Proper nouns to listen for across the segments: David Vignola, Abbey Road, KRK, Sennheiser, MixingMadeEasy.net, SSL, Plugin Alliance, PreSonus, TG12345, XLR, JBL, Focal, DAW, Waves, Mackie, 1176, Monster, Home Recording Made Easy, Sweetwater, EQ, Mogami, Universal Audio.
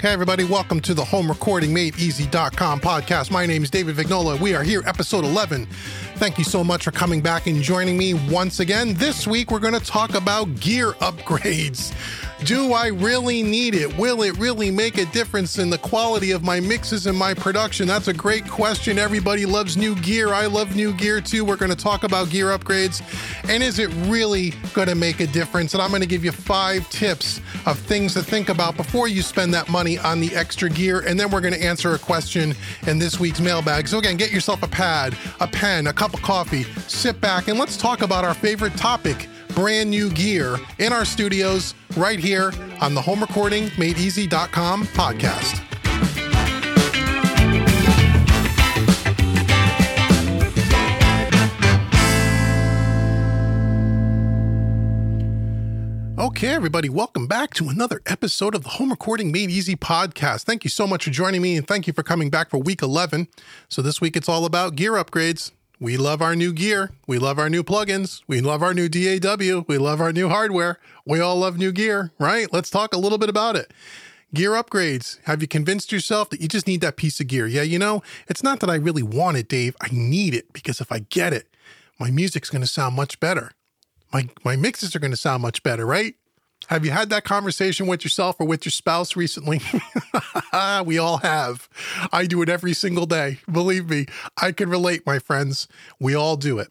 Hey everybody, welcome to the Home Recording Made Easy.com podcast. My name is David Vignola. We are here, episode 11. Thank you so much for coming back and joining me once again. This week, we're going to talk about gear upgrades. Do I really need it? Will it really make a difference in the quality of my mixes and my production? That's a great question. Everybody loves new gear. I love new gear too. We're going to talk about gear upgrades. And is it really going to make a difference? And I'm going to give you 5 tips of things to think about before you spend that money on the extra gear, and then we're going to answer a question in this week's mailbag. So again, get yourself a pad, a pen, a cup of coffee, sit back, and let's talk about our favorite topic, brand new gear, in our studios right here on the Home Recording Made Easy.com podcast. Okay, everybody, welcome back to another episode of the Home Recording Made Easy podcast. Thank you so much for joining me, and thank you for coming back for week 11. So this week, it's all about gear upgrades. We love our new gear. We love our new plugins. We love our new DAW. We love our new hardware. We all love new gear, right? Let's talk a little bit about it. Gear upgrades. Have you convinced yourself that you just need that piece of gear? Yeah, you know, it's not that I really want it, Dave. I need it because if I get it, my music's going to sound much better. My mixes are going to sound much better, right? Have you had that conversation with yourself or with your spouse recently? We all have. I do it every single day. Believe me, I can relate, my friends. We all do it.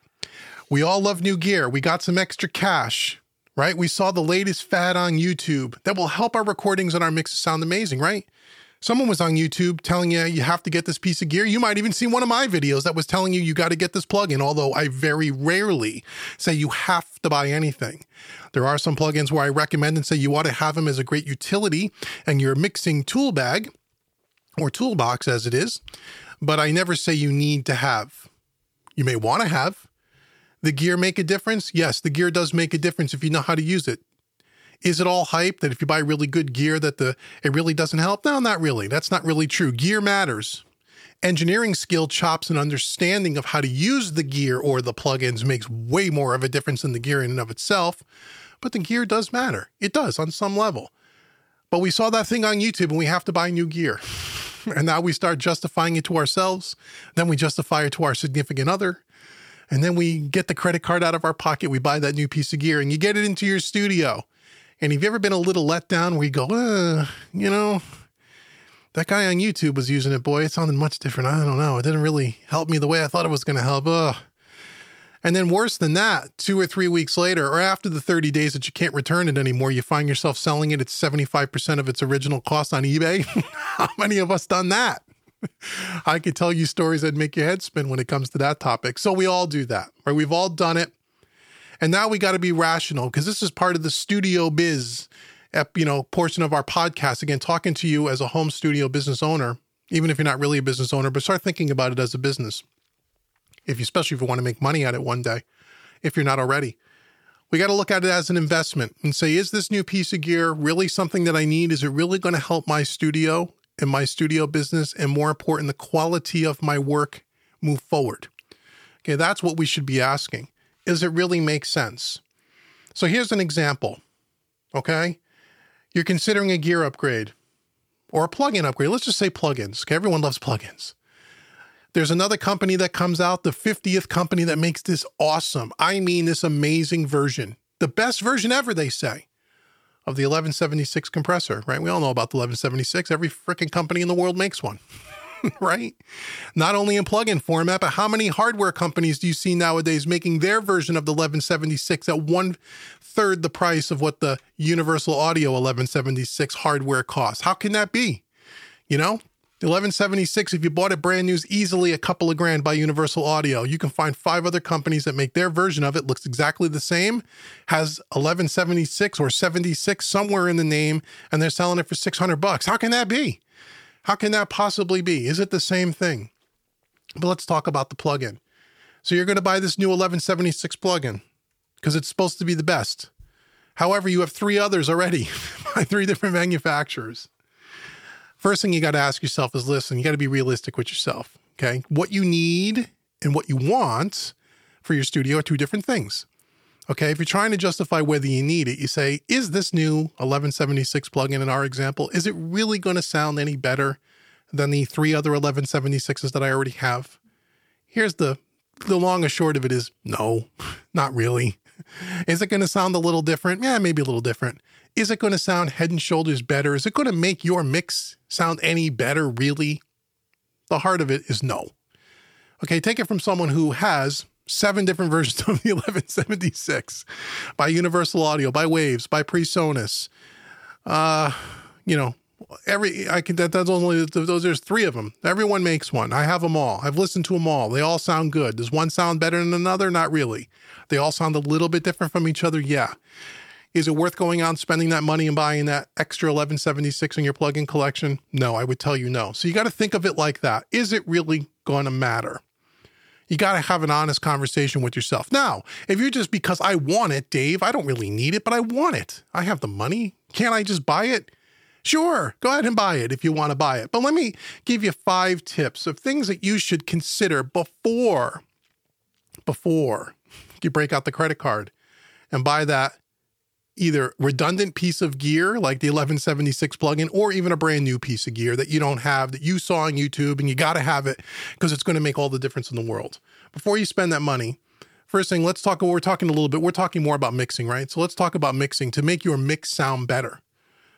We all love new gear. We got some extra cash, right? We saw the latest fad on YouTube that will help our recordings and our mixes sound amazing, right? Someone was on YouTube telling you, you have to get this piece of gear. You might even see one of my videos that was telling you, you got to get this plugin. Although I very rarely say you have to buy anything. There are some plugins where I recommend and say you ought to have them as a great utility and your mixing tool bag or toolbox as it is. But I never say you need to have. You may want to have. The gear make a difference? Yes, the gear does make a difference if you know how to use it. Is it all hype that if you buy really good gear that it really doesn't help? No, not really. That's not really true. Gear matters. Engineering skill, chops, and understanding of how to use the gear or the plugins makes way more of a difference than the gear in and of itself. But the gear does matter. It does on some level. But we saw that thing on YouTube and we have to buy new gear. And now we start justifying it to ourselves. Then we justify it to our significant other. And then we get the credit card out of our pocket. We buy that new piece of gear and you get it into your studio. And have you ever been a little let down where you go, you know, that guy on YouTube was using it, boy, it sounded much different. I don't know. It didn't really help me the way I thought it was going to help. And then worse than that, 2 or 3 weeks later, or after the 30 days that you can't return it anymore, you find yourself selling it at 75% of its original cost on eBay. How many of us done that? I could tell you stories that make your head spin when it comes to that topic. So we all do that, right? We've all done it. And now we got to be rational because this is part of the studio biz, portion of our podcast. Again, talking to you as a home studio business owner, even if you're not really a business owner, but start thinking about it as a business. Especially if you want to make money at it one day, if you're not already. We got to look at it as an investment and say, is this new piece of gear really something that I need? Is it really going to help my studio and my studio business? And more important, the quality of my work move forward. Okay, that's what we should be asking. Does it really make sense? So here's an example, okay? You're considering a gear upgrade or a plugin upgrade. Let's just say plugins, okay? Everyone loves plugins. There's another company that comes out, the 50th company that makes this awesome, I mean this amazing version, the best version ever, they say, of the 1176 compressor, right? We all know about the 1176. Every freaking company in the world makes one. Right? Not only in plugin format, but how many hardware companies do you see nowadays making their version of the 1176 at 1/3 the price of what the Universal Audio 1176 hardware costs? How can that be? You know, the 1176, if you bought it brand new, is easily a couple of grand by Universal Audio. You can find 5 other companies that make their version of it, looks exactly the same, has 1176 or 76 somewhere in the name, and they're selling it for $600. How can that be? How can that possibly be? Is it the same thing? But let's talk about the plugin. So you're going to buy this new 1176 plugin because it's supposed to be the best. However, you have 3 others already by 3 different manufacturers. First thing you got to ask yourself is, listen, you got to be realistic with yourself, okay? What you need and what you want for your studio are 2 different things. Okay, if you're trying to justify whether you need it, you say, is this new 1176 plugin in our example, is it really going to sound any better than the three other 1176s that I already have? Here's the long and short of it is, no, not really. Is it going to sound a little different? Yeah, maybe a little different. Is it going to sound head and shoulders better? Is it going to make your mix sound any better, really? The heart of it is no. Okay, take it from someone who has 7 different versions of the 1176 by Universal Audio, by Waves, by PreSonus. There's 3 of them. Everyone makes one. I have them all. I've listened to them all. They all sound good. Does one sound better than another? Not really. They all sound a little bit different from each other. Yeah. Is it worth going out and spending that money and buying that extra 1176 in your plugin collection? No, I would tell you no. So you got to think of it like that. Is it really going to matter? You got to have an honest conversation with yourself. Now, if you're just because I want it, Dave, I don't really need it, but I want it. I have the money. Can't I just buy it? Sure, go ahead and buy it if you want to buy it. But let me give you 5 tips of things that you should consider before you break out the credit card and buy that either redundant piece of gear like the 1176 plugin or even a brand new piece of gear that you don't have that you saw on YouTube and you got to have it because it's going to make all the difference in the world. Before you spend that money, first thing, we're talking more about mixing, right? So let's talk about mixing to make your mix sound better.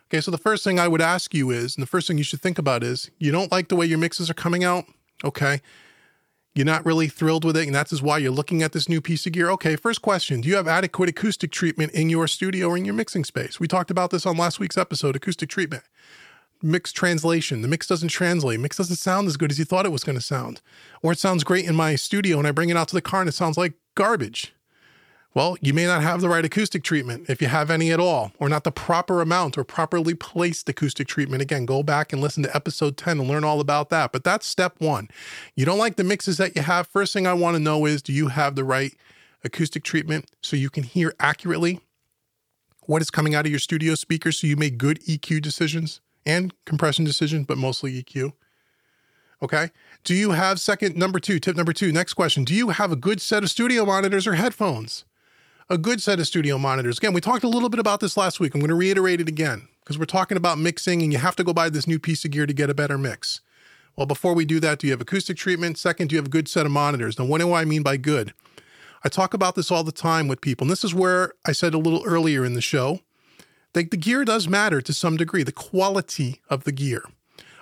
Okay, so the first thing I would ask you is, and the first thing you should think about is, you don't like the way your mixes are coming out? Okay. You're not really thrilled with it, and that's why you're looking at this new piece of gear. Okay, first question, do you have adequate acoustic treatment in your studio or in your mixing space? We talked about this on last week's episode, acoustic treatment. Mix translation. The mix doesn't translate. Mix doesn't sound as good as you thought it was going to sound. Or it sounds great in my studio, and I bring it out to the car, and it sounds like garbage. Well, you may not have the right acoustic treatment, if you have any at all, or not the proper amount or properly placed acoustic treatment. Again, go back and listen to episode 10 and learn all about that. But that's step 1. You don't like the mixes that you have. First thing I want to know is, do you have the right acoustic treatment so you can hear accurately what is coming out of your studio speakers so you make good EQ decisions and compression decisions, but mostly EQ? Okay. Do you have tip number 2, next question, do you have a good set of studio monitors or headphones? A good set of studio monitors. Again, we talked a little bit about this last week. I'm going to reiterate it again because we're talking about mixing and you have to go buy this new piece of gear to get a better mix. Well, before we do that, do you have acoustic treatment? Second, do you have a good set of monitors? Now, what do I mean by good? I talk about this all the time with people. And this is where I said a little earlier in the show, that the gear does matter to some degree, the quality of the gear.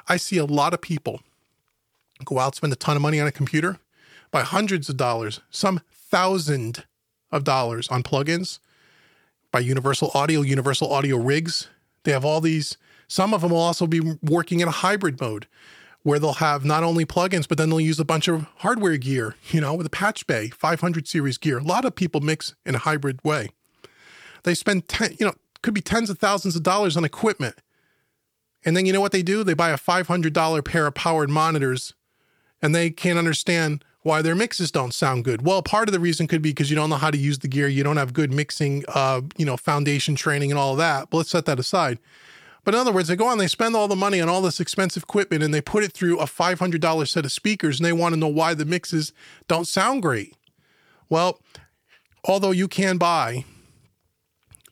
I see a lot of people go out, spend a ton of money on a computer, buy hundreds of dollars, some thousand of dollars on plugins by Universal Audio rigs. They have all these. Some of them will also be working in a hybrid mode where they'll have not only plugins, but then they'll use a bunch of hardware gear, with a patch bay, 500 series gear. A lot of people mix in a hybrid way. They spend could be tens of thousands of dollars on equipment. And then you know what they do? They buy a $500 pair of powered monitors and they can't understand why their mixes don't sound good. Well, part of the reason could be because you don't know how to use the gear. You don't have good mixing, foundation training and all that. But let's set that aside. But in other words, they go on, they spend all the money on all this expensive equipment and they put it through a $500 set of speakers and they want to know why the mixes don't sound great. Well, although you can buy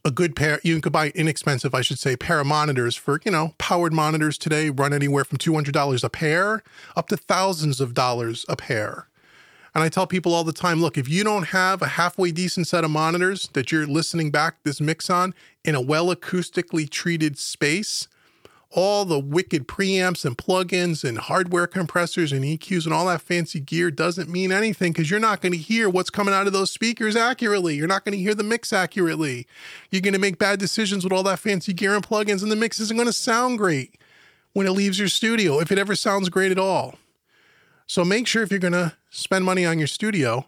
a good pair, you could buy inexpensive, I should say, pair of monitors for, powered monitors today run anywhere from $200 a pair up to thousands of dollars a pair. And I tell people all the time, look, if you don't have a halfway decent set of monitors that you're listening back this mix on in a well acoustically treated space, all the wicked preamps and plugins and hardware compressors and EQs and all that fancy gear doesn't mean anything because you're not going to hear what's coming out of those speakers accurately. You're not going to hear the mix accurately. You're going to make bad decisions with all that fancy gear and plugins, and the mix isn't going to sound great when it leaves your studio, if it ever sounds great at all. So make sure if you're going to spend money on your studio,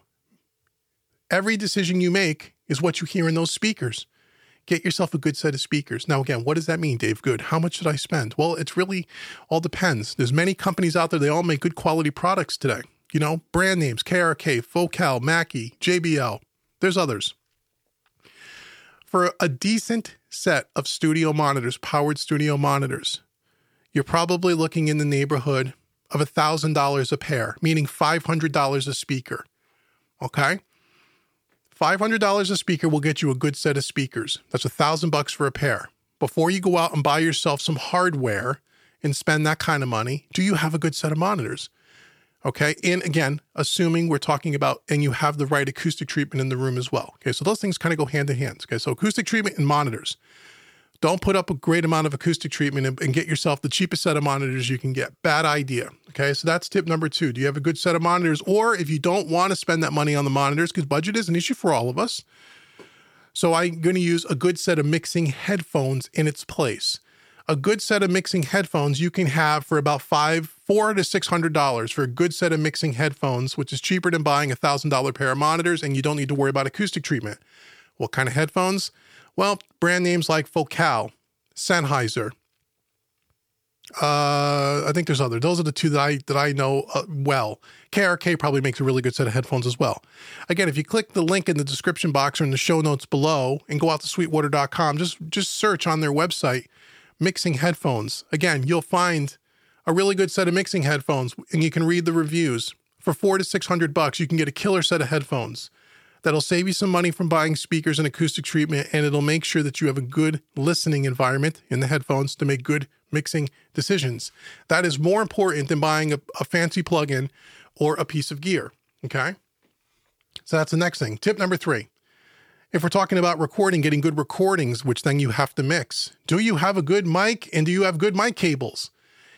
every decision you make is what you hear in those speakers. Get yourself a good set of speakers. Now, again, what does that mean, Dave? Good. How much should I spend? Well, it's really all depends. There's many companies out there. They all make good quality products today. Brand names, KRK, Focal, Mackie, JBL. There's others. For a decent set of studio monitors, powered studio monitors, you're probably looking in the neighborhood of $1,000 a pair, meaning $500 a speaker, okay? $500 a speaker will get you a good set of speakers. That's $1,000 for a pair. Before you go out and buy yourself some hardware and spend that kind of money, do you have a good set of monitors? Okay, and again, assuming we're talking about, and you have the right acoustic treatment in the room as well. Okay, so those things kind of go hand in hand. Okay, so acoustic treatment and monitors. Don't put up a great amount of acoustic treatment and get yourself the cheapest set of monitors you can get. Bad idea. Okay, so that's tip number two. Do you have a good set of monitors? Or if you don't want to spend that money on the monitors, because budget is an issue for all of us, so I'm going to use a good set of mixing headphones in its place. A good set of mixing headphones you can have for about $400 to $600 for a good set of mixing headphones, which is cheaper than buying $1,000 pair of monitors, and you don't need to worry about acoustic treatment. What kind of headphones? Well, brand names like Focal, Sennheiser. I think there's other. Those are the two that I know well. KRK probably makes a really good set of headphones as well. Again, if you click the link in the description box or in the show notes below and go out to sweetwater.com, just search on their website, mixing headphones. Again, you'll find a really good set of mixing headphones, and you can read the reviews. For $400 to $600, you can get a killer set of headphones. That'll save you some money from buying speakers and acoustic treatment, and it'll make sure that you have a good listening environment in the headphones to make good mixing decisions. That is more important than buying a fancy plugin or a piece of gear, okay? So that's the next thing. Tip number three. If we're talking about recording, getting good recordings, which then you have to mix. Do you have a good mic, and do you have good mic cables?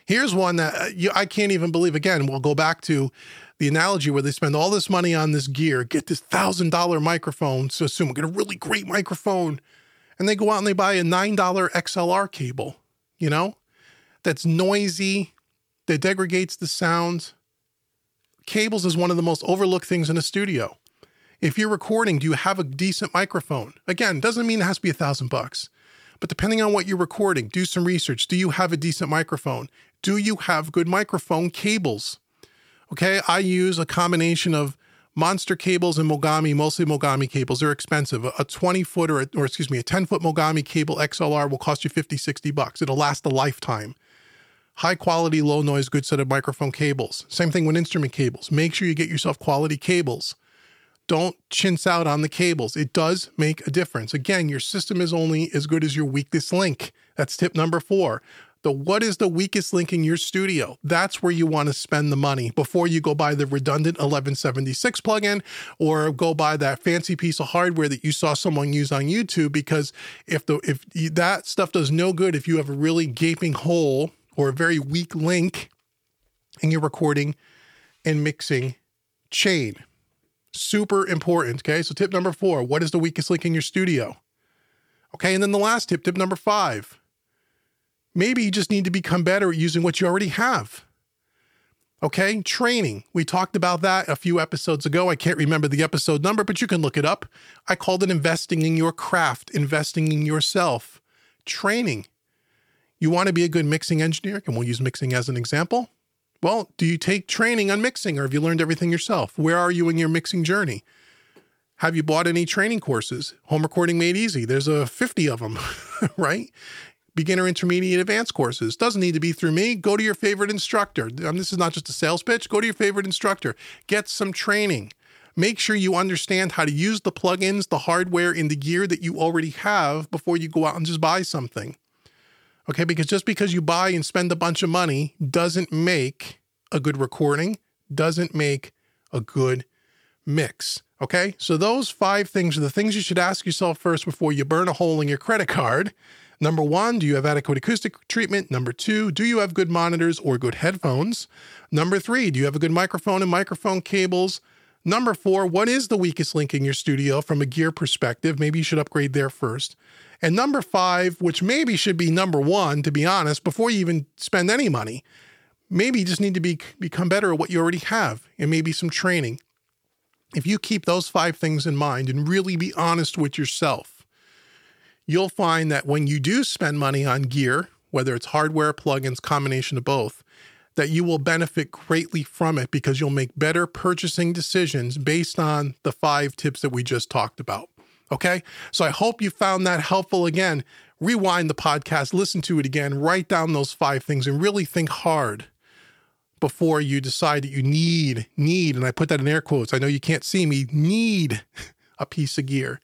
Here's one that I can't even believe. Again, we'll go back to the analogy where they spend all this money on this gear, get this $1,000 microphone, so assume get a really great microphone, and they go out and they buy a $9 XLR cable, you know, that's noisy, that degrades the sound. Cables is one of the most overlooked things in a studio. If you're recording, do you have a decent microphone? Again, doesn't mean it has to be $1,000. But depending on what you're recording, do some research. Do you have a decent microphone? Do you have good microphone cables? Okay, I use a combination of Monster cables and Mogami, mostly Mogami cables. They're expensive. A 20-foot or a 10-foot Mogami cable XLR will cost you $50, $60. It'll last a lifetime. High quality, low noise, good set of microphone cables. Same thing with instrument cables. Make sure you get yourself quality cables. Don't chintz out on the cables. It does make a difference. Again, your system is only as good as your weakest link. That's tip number four. What is the weakest link in your studio? That's where you want to spend the money before you go buy the redundant 1176 plugin or go buy that fancy piece of hardware that you saw someone use on YouTube, because if that stuff does no good if you have a really gaping hole or a very weak link in your recording and mixing chain. Super important, okay? So tip number four, what is the weakest link in your studio? Okay, and then the last tip, tip number five. Maybe you just need to become better at using what you already have. Okay, training. We talked about that a few episodes ago. I can't remember the episode number, but you can look it up. I called it investing in your craft, investing in yourself. Training. You want to be a good mixing engineer, and we'll use mixing as an example. Well, do you take training on mixing, or have you learned everything yourself? Where are you in your mixing journey? Have you bought any training courses? Home Recording Made Easy. There's 50 of them, right? Beginner, intermediate, advanced courses. Doesn't need to be through me. Go to your favorite instructor. This is not just a sales pitch. Go to your favorite instructor. Get some training. Make sure you understand how to use the plugins, the hardware, and the gear that you already have before you go out and just buy something. Okay, because just because you buy and spend a bunch of money doesn't make a good recording, doesn't make a good mix. Okay, so those five things are the things you should ask yourself first before you burn a hole in your credit card. Number one, do you have adequate acoustic treatment? Number two, do you have good monitors or good headphones? Number three, do you have a good microphone and microphone cables? Number four, what is the weakest link in your studio from a gear perspective? Maybe you should upgrade there first. And number five, which maybe should be number one, to be honest, before you even spend any money, maybe you just need to become better at what you already have and maybe some training. If you keep those five things in mind and really be honest with yourself, you'll find that when you do spend money on gear, whether it's hardware, plugins, combination of both, that you will benefit greatly from it because you'll make better purchasing decisions based on the five tips that we just talked about. Okay, so I hope you found that helpful. Again, rewind the podcast, listen to it again, write down those five things, and really think hard before you decide that you need, and I put that in air quotes, I know you can't see me, need a piece of gear.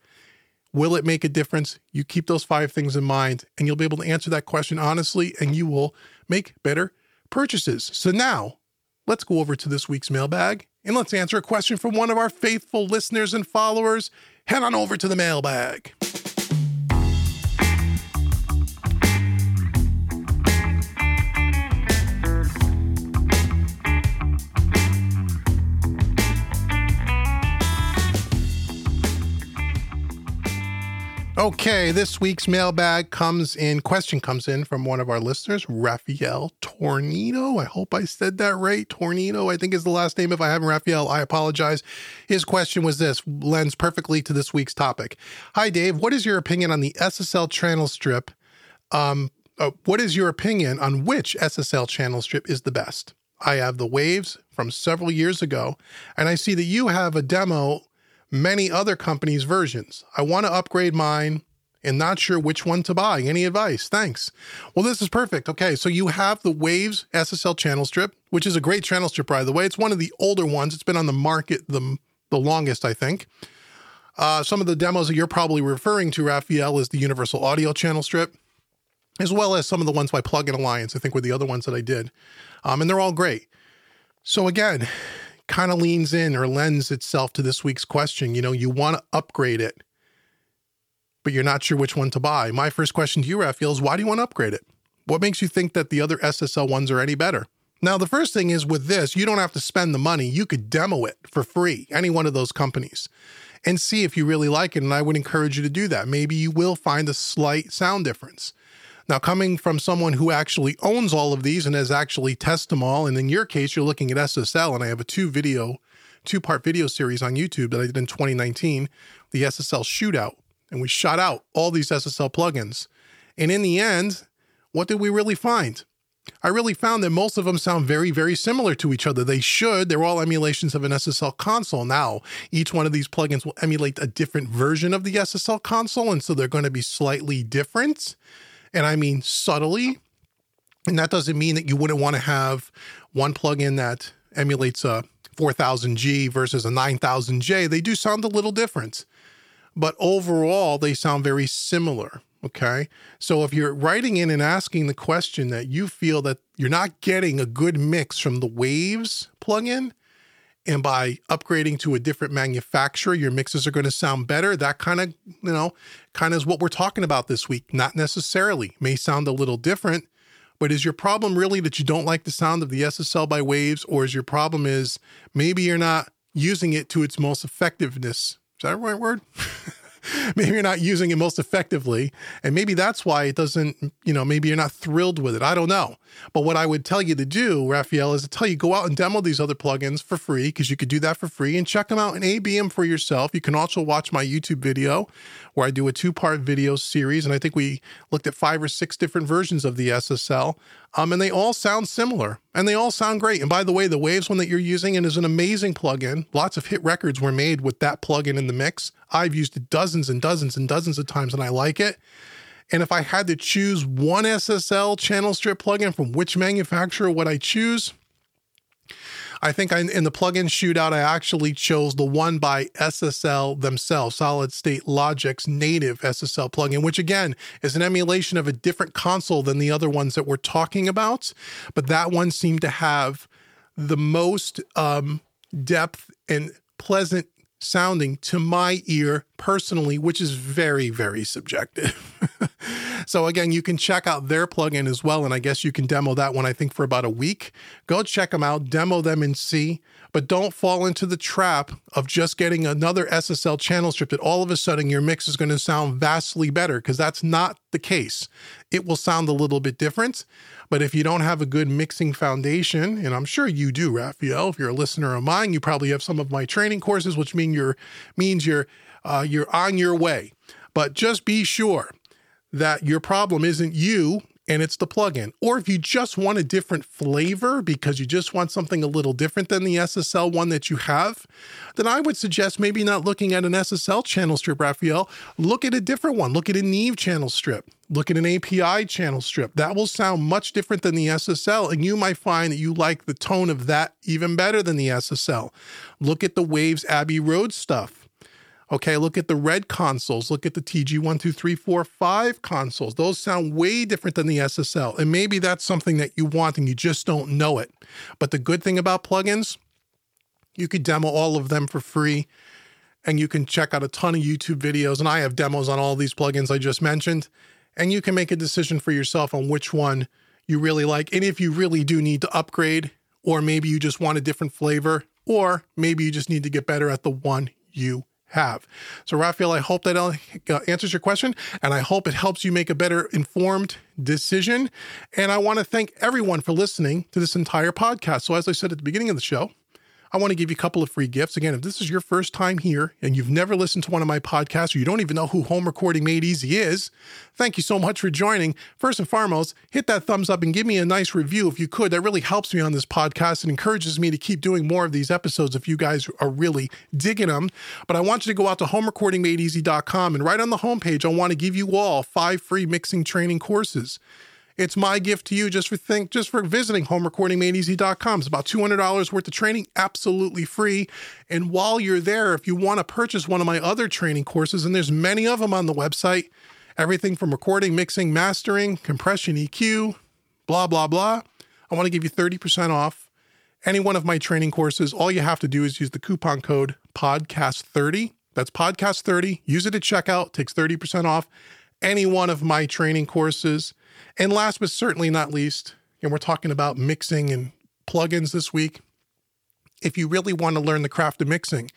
Will it make a difference? You keep those five things in mind and you'll be able to answer that question honestly and you will make better purchases. So now let's go over to this week's mailbag and let's answer a question from one of our faithful listeners and followers. Head on over to the mailbag. Okay, this week's mailbag question comes in from one of our listeners, Raphael Tornino. I hope I said that right. Tornino, I think, is the last name. If I haven't, Raphael, I apologize. His question was this, lends perfectly to this week's topic. Hi, Dave. What is your opinion on the SSL channel strip? What is your opinion on which SSL channel strip is the best? I have the Waves from several years ago, and I see that you have a demo many other companies' versions. I want to upgrade mine and not sure which one to buy. Any advice? Thanks. Well, this is perfect. Okay, so you have the Waves SSL channel strip, which is a great channel strip, by the way. It's one of the older ones. It's been on the market the longest, I think. Some of the demos that you're probably referring to, Raphael, is the Universal Audio channel strip, as well as some of the ones by Plugin Alliance, I think were the other ones that I did. And they're all great. So again, kind of leans in or lends itself to this week's question. You know, you want to upgrade it, but you're not sure which one to buy. My first question to you, Raphael, is why do you want to upgrade it? What makes you think that the other SSL ones are any better? Now, the first thing is with this, you don't have to spend the money. You could demo it for free, any one of those companies, and see if you really like it. And I would encourage you to do that. Maybe you will find a slight sound difference. Now, coming from someone who actually owns all of these and has actually tested them all, and in your case, you're looking at SSL, and I have a two-part video series on YouTube that I did in 2019, the SSL Shootout, and we shot out all these SSL plugins. And in the end, what did we really find? I really found that most of them sound very, very similar to each other. They should. They're all emulations of an SSL console. Now, each one of these plugins will emulate a different version of the SSL console, and so they're going to be slightly different. And I mean subtly, and that doesn't mean that you wouldn't want to have one plugin that emulates a 4000G versus a 9000J. They do sound a little different, but overall they sound very similar, okay? So if you're writing in and asking the question that you feel that you're not getting a good mix from the Waves plugin, and by upgrading to a different manufacturer, your mixes are going to sound better. That kind of is what we're talking about this week. Not necessarily. May sound a little different, but is your problem really that you don't like the sound of the SSL by Waves, or is your problem is maybe you're not using it to its most effectiveness? Is that the right word? Maybe you're not using it most effectively, and maybe that's why it doesn't, maybe you're not thrilled with it. I don't know. But what I would tell you to do, Raphael, is to tell you, go out and demo these other plugins for free, because you could do that for free, and check them out and ABM for yourself. You can also watch my YouTube video where I do a two-part video series, and I think we looked at 5 or 6 different versions of the SSL, and they all sound similar, and they all sound great. And by the way, the Waves one that you're using is an amazing plugin. Lots of hit records were made with that plugin in the mix. I've used it dozens and dozens and dozens of times, and I like it. And if I had to choose one SSL channel strip plugin from which manufacturer would I choose? I think in the plugin shootout, I actually chose the one by SSL themselves, Solid State Logic's native SSL plugin, which again is an emulation of a different console than the other ones that we're talking about. But that one seemed to have the most depth and pleasant sounding to my ear personally, which is very, very subjective. So again, you can check out their plugin as well. And I guess you can demo that one, I think, for about a week. Go check them out, demo them and see. But don't fall into the trap of just getting another SSL channel strip that all of a sudden your mix is going to sound vastly better, because that's not the case. It will sound a little bit different. But if you don't have a good mixing foundation, and I'm sure you do, Raphael, if you're a listener of mine, you probably have some of my training courses, which means you're on your way. But just be sure that your problem isn't you and it's the plugin. Or if you just want a different flavor because you just want something a little different than the SSL one that you have, then I would suggest maybe not looking at an SSL channel strip, Raphael. Look at a different one. Look at a Neve channel strip. Look at an API channel strip. That will sound much different than the SSL, and you might find that you like the tone of that even better than the SSL. Look at the Waves Abbey Road stuff. Okay, look at the red consoles. Look at the TG12345 consoles. Those sound way different than the SSL. And maybe that's something that you want and you just don't know it. But the good thing about plugins, you could demo all of them for free. And you can check out a ton of YouTube videos. And I have demos on all these plugins I just mentioned. And you can make a decision for yourself on which one you really like. And if you really do need to upgrade, or maybe you just want a different flavor, or maybe you just need to get better at the one you have. So Raphael, I hope that answers your question, and I hope it helps you make a better informed decision. And I want to thank everyone for listening to this entire podcast. So as I said at the beginning of the show, I want to give you a couple of free gifts. Again, if this is your first time here and you've never listened to one of my podcasts, or you don't even know who Home Recording Made Easy is, thank you so much for joining. First and foremost, hit that thumbs up and give me a nice review if you could. That really helps me on this podcast and encourages me to keep doing more of these episodes if you guys are really digging them. But I want you to go out to homerecordingmadeeasy.com, and right on the homepage, I want to give you all 5 free mixing training courses. It's my gift to you just for visiting homerecordingmadeeasy.com. It's about $200 worth of training, absolutely free. And while you're there, if you want to purchase one of my other training courses, and there's many of them on the website, everything from recording, mixing, mastering, compression, EQ, blah, blah, blah. I want to give you 30% off any one of my training courses. All you have to do is use the coupon code podcast30. That's podcast30. Use it at checkout. It takes 30% off any one of my training courses. And last but certainly not least, and we're talking about mixing and plugins this week, if you really want to learn the craft of mixing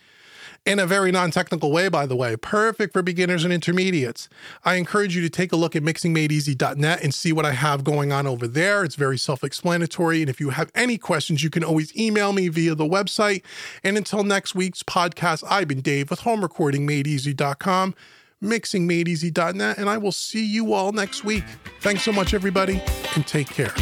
in a very non-technical way, by the way, perfect for beginners and intermediates, I encourage you to take a look at MixingMadeEasy.net and see what I have going on over there. It's very self-explanatory. And if you have any questions, you can always email me via the website. And until next week's podcast, I've been Dave with HomeRecordingMadeEasy.com. MixingMadeEasy.net, and I will see you all next week. Thanks so much, everybody, and take care.